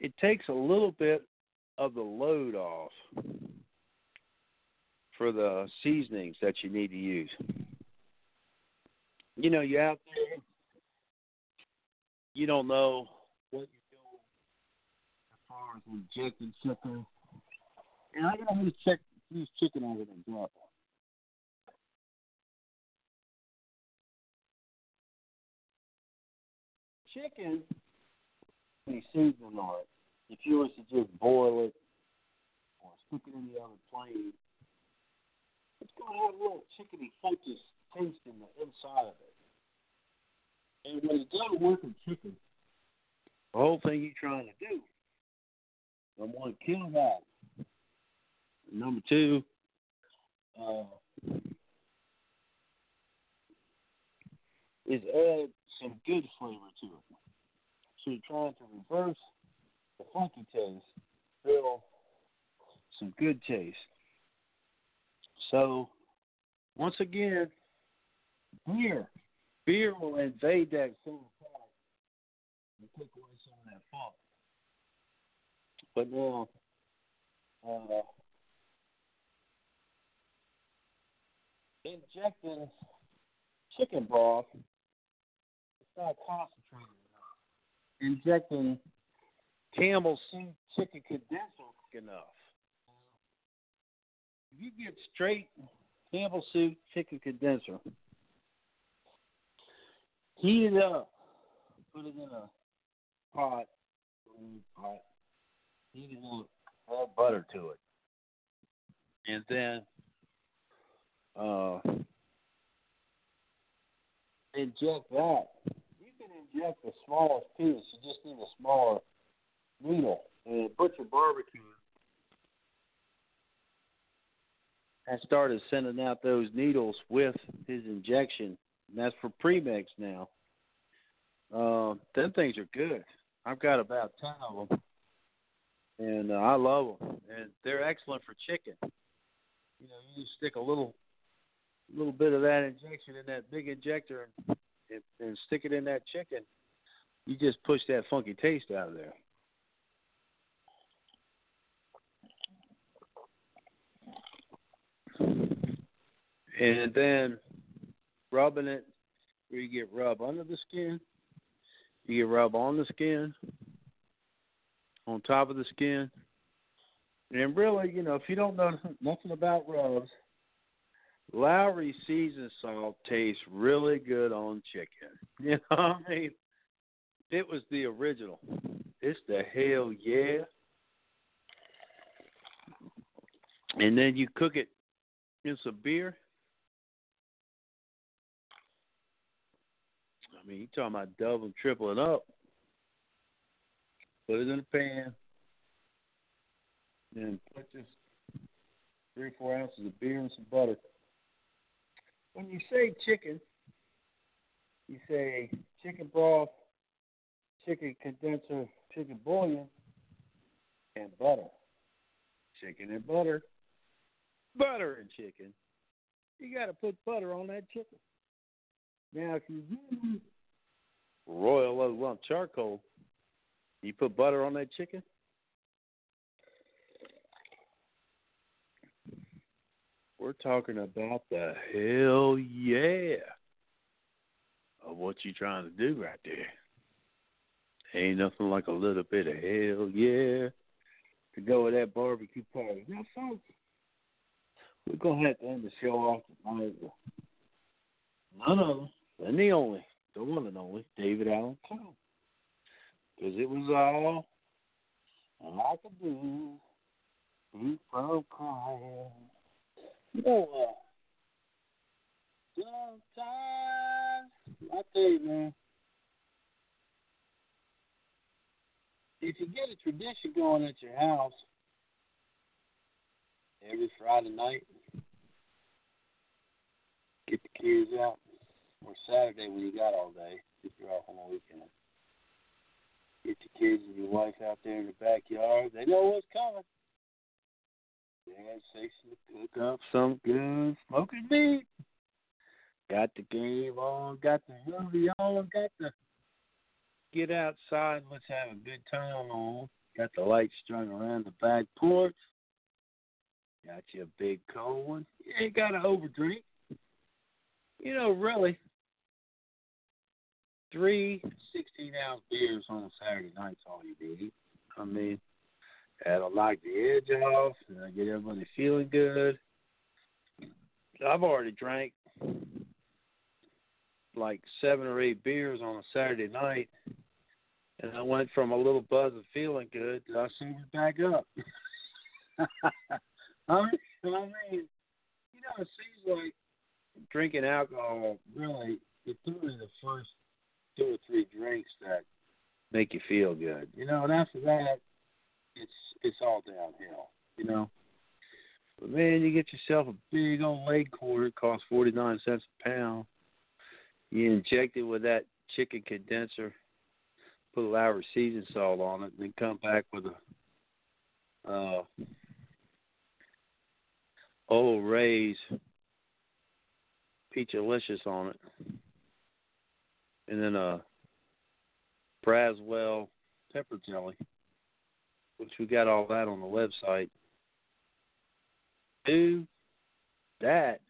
it takes a little bit of the load off for the seasonings that you need to use. You know, you're out there, you don't know what you're doing as far as rejecting chicken. And I don't know how to use chicken as an example. Chicken, any seasoning on it, if you was to just boil it or stick it in the oven plain, it's going to have a little chickeny funky taste in the inside of it. And when it doesn't work in chicken, the whole thing you're trying to do, number one, kill that. Number two, is add some good flavor to it. So you're trying to reverse the funky taste, build some good taste. So, once again, beer will invade that same part and take away some of that funk. But now, injecting chicken broth, it's not concentrated enough. Injecting Campbell's chicken condenser enough. If you get straight Campbell's soup chicken condenser, heat it up, put it in a pot, heat it up, add butter to it, and then inject that. You can inject the smallest piece. You just need a smaller needle, and butcher barbecue and started sending out those needles with his injection. And that's for premix now. Them things are good. I've got about 10 of them, and I love them. And they're excellent for chicken. You know, you just stick a little bit of that injection in that big injector and stick it in that chicken. You just push that funky taste out of there. And then rubbing it where you get rub under the skin, you get rub on the skin, on top of the skin. And really, you know, if you don't know nothing about rubs, Lowry seasoned salt tastes really good on chicken. You know what I mean? It was the original. It's the hell yeah. And then you cook it in some beer. I mean, you're talking about double and tripling up. Put it in a pan. Then put just 3 or 4 ounces of beer and some butter. When you say chicken broth, chicken condenser, chicken bouillon, and butter. Chicken and butter. Butter and chicken. You got to put butter on that chicken. Now, if you use Royal Oak lump charcoal, you put butter on that chicken? We're talking about the hell yeah of what you're trying to do right there. Ain't nothing like a little bit of hell yeah to go with that barbecue party. Now, folks, we're going to have to end the show off tonight. None of them. And the only, the one and only, David Allen Coe. Because it was all I could do. Deep throat crying. Oh, sometimes, I tell you, man, you if you get a tradition going at your house every Friday night, get the kids out, or Saturday when you got all day, if you're off on the weekend, get your kids and your wife out there in the backyard. They know what's coming. Dad's fixing to cook up some good smoking meat. Got the game on, got the movie on, got the get outside, let's have a good time on. Got the lights strung around the back porch. Got you a big cold one. You ain't got to overdrink. You know, really, 3 16-ounce beers on a Saturday night's all you need. I mean, that'll knock the edge off, and that'll get everybody feeling good. I've already drank like 7 or 8 beers on a Saturday night, and I went from a little buzz of feeling good to I sobered back up. I mean, you know, it seems like drinking alcohol, really, it's only the first 2 or 3 drinks that make you feel good. You know, and after that, it's all downhill, you know. But, man, you get yourself a big old leg quarter. It costs 49 cents a pound. You inject it with that chicken condenser, put a Lowry season salt on it, and then come back with a old Ray's Peachalicious on it, and then a Braswell pepper jelly, which we got all that on the website. Dude, that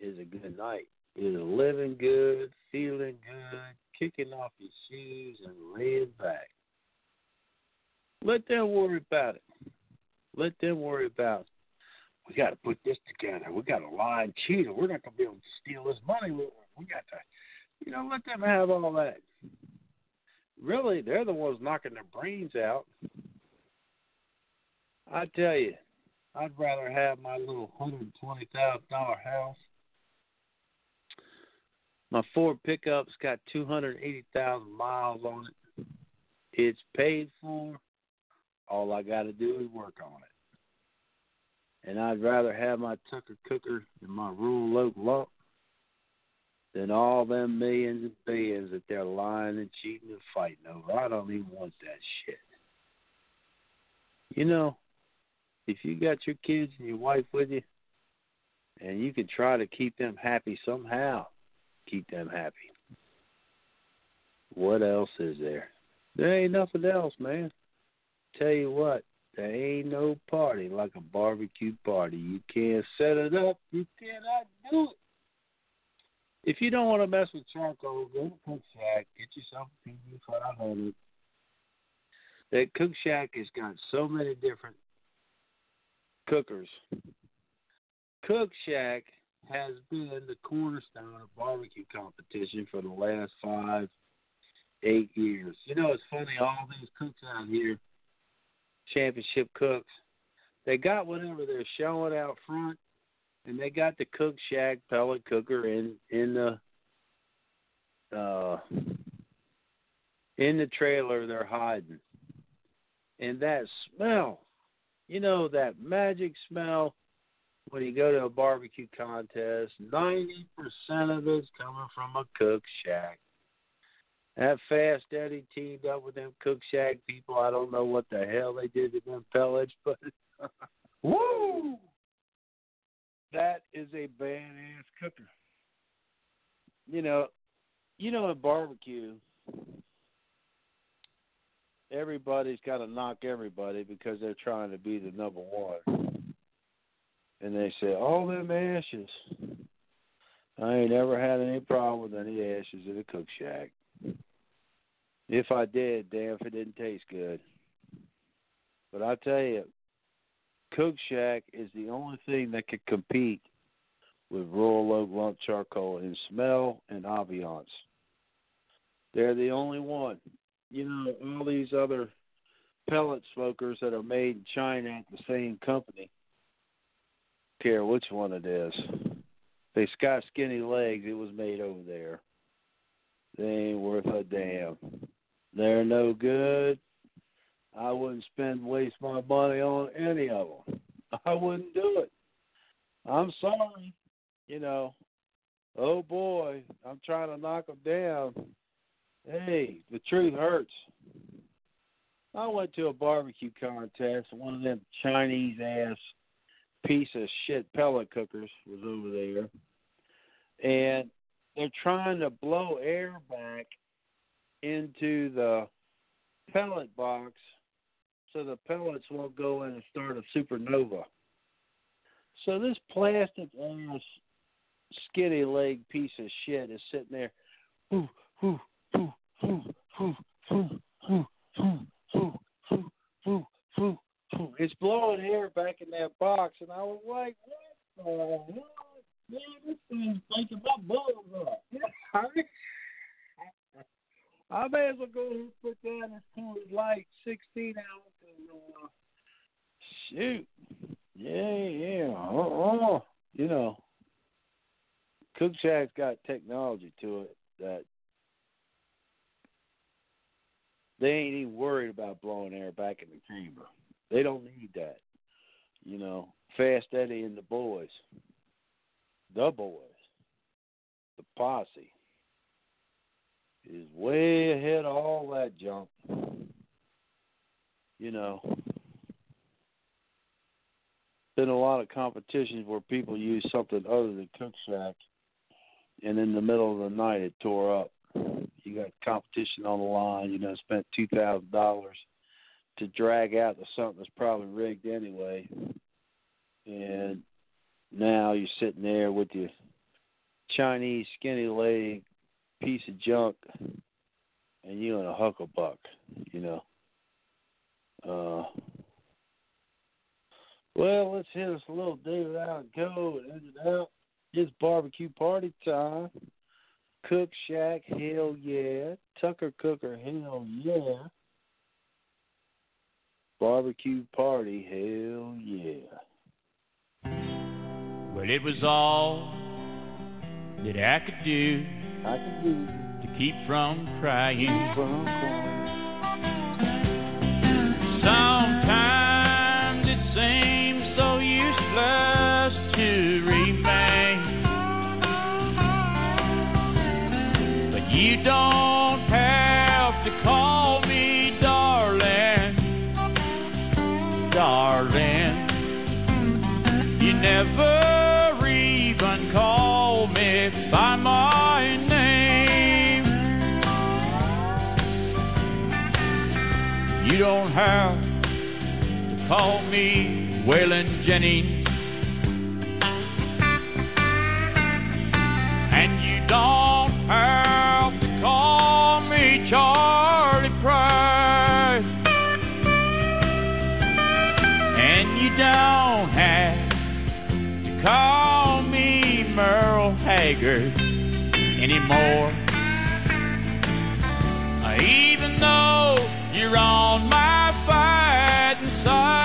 is a good night. You're living good, feeling good, kicking off your shoes and laying back. Let them worry about it. Let them worry about it. We got to put this together. We got to lie and cheat, or we're not going to be able to steal this money. We got to, you know, let them have all that. Really, they're the ones knocking their brains out. I tell you, I'd rather have my little $120,000 house. My Ford pickup's got 280,000 miles on it. It's paid for. All I got to do is work on it. And I'd rather have my Tucker Cooker and my Royal Oak lump than all them millions and billions that they're lying and cheating and fighting over. I don't even want that shit. You know, if you got your kids and your wife with you, and you can try to keep them happy somehow, keep them happy. What else is there? There ain't nothing else, man. Tell you what. There ain't no party like a barbecue party. You can't set it up. You cannot do it. If you don't want to mess with charcoal, go to Cookshack. Get yourself a PB500. That Cookshack has got so many different cookers. Cookshack has been the cornerstone of barbecue competition for the last 5-8 years. You know, it's funny, all these cooks out here, championship cooks, they got whatever they're showing out front, and they got the Cookshack pellet cooker in the trailer they're hiding, and that smell, you know, that magic smell when you go to a barbecue contest, 90% of it's coming from a Cookshack. That Fast Eddie teamed up with them Cookshack people. I don't know what the hell they did to them pellets, but woo! That is a badass cooker. You know, in barbecue, everybody's got to knock everybody because they're trying to be the number one. And they say, all them ashes. I ain't ever had any problem with any ashes in a Cookshack. If I did, damn if it didn't taste good. But I tell you, Cookshack is the only thing that could compete with Royal Oak lump charcoal in smell and ambiance. They're the only one. You know, all these other pellet smokers that are made in China at the same company, don't care which one it is. They got skinny legs. It was made over there. They ain't worth a damn. They're no good. I wouldn't waste my money on any of them. I wouldn't do it. I'm sorry, you know. Oh, boy, I'm trying to knock them down. Hey, the truth hurts. I went to a barbecue contest. One of them Chinese-ass piece of shit pellet cookers was over there. And they're trying to blow air back into the pellet box so the pellets won't go in and start a supernova. So this plastic-ass skinny leg piece of shit is sitting there. Ooh, ooh, ooh, ooh, ooh, ooh, ooh, ooh. It's blowing air back in that box, and I was like, "What the hell? Man, this thing's making my balls up." I may as well go ahead and put down this pool is like 16 ounces. Shoot, yeah, oh, you know, Cookshack's got technology to it that. They ain't even worried about blowing air back in the chamber. They don't need that. You know, Fast Eddie and the boys, the posse, is way ahead of all that junk. You know, been a lot of competitions where people use something other than Cookshack, and in the middle of the night it tore up. You got competition on the line, you know, spent $2,000 to drag out to something that's probably rigged anyway. And now you're sitting there with your Chinese skinny leg piece of junk and you're in a hucklebuck, you know. Well, let's hit us a little David Allen Coe and end it out. It's barbecue party time. Cookshack, hell yeah. Tucker Cooker, hell yeah. Barbecue party, hell yeah. Well, it was all that I could do to keep from crying. Sometimes it seems so useless to remain. You don't have to call me darling, you never even call me by my name. You don't have to call me Waylon Jennings, and you don't have Charlie Price, and you don't have to call me Merle Haggard anymore, even though you're on my fighting side.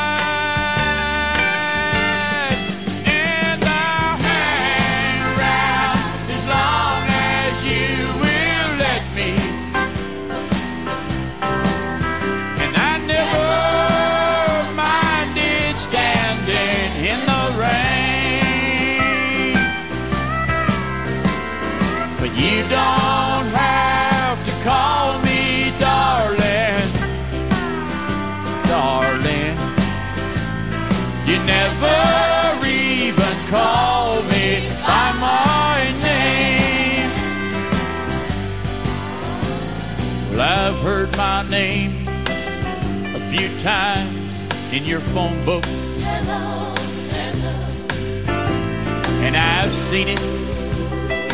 My name a few times in your phone book. Hello, hello. And I've seen it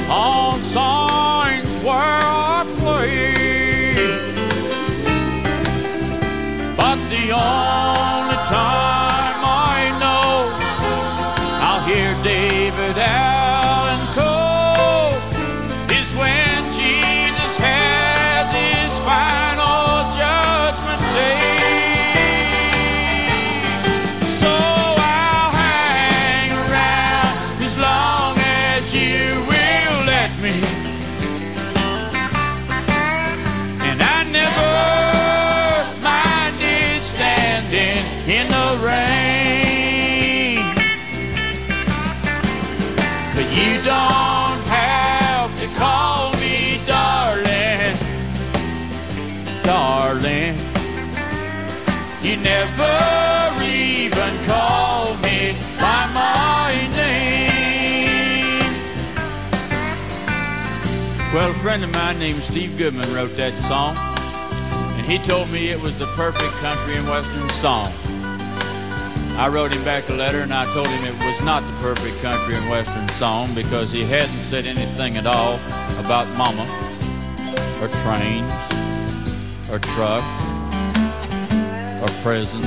on signs where I play. But the only time I know I'll hear David Allen Coe. Well, a friend of mine named Steve Goodman wrote that song, and he told me it was the perfect country and western song. I wrote him back a letter, and I told him it was not the perfect country and western song because he hadn't said anything at all about mama or trains or trucks or prison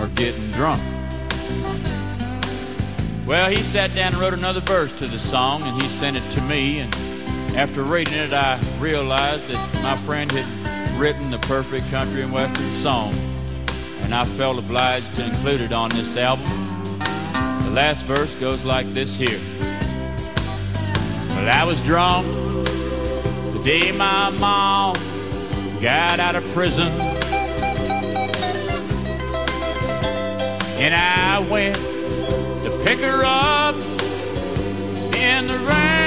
or getting drunk. Well, he sat down and wrote another verse to the song, and he sent it to me, and after reading it, I realized that my friend had written the perfect country and western song, and I felt obliged to include it on this album. The last verse goes like this here. Well, I was drunk the day my mom got out of prison, and I went pick her up in the rain.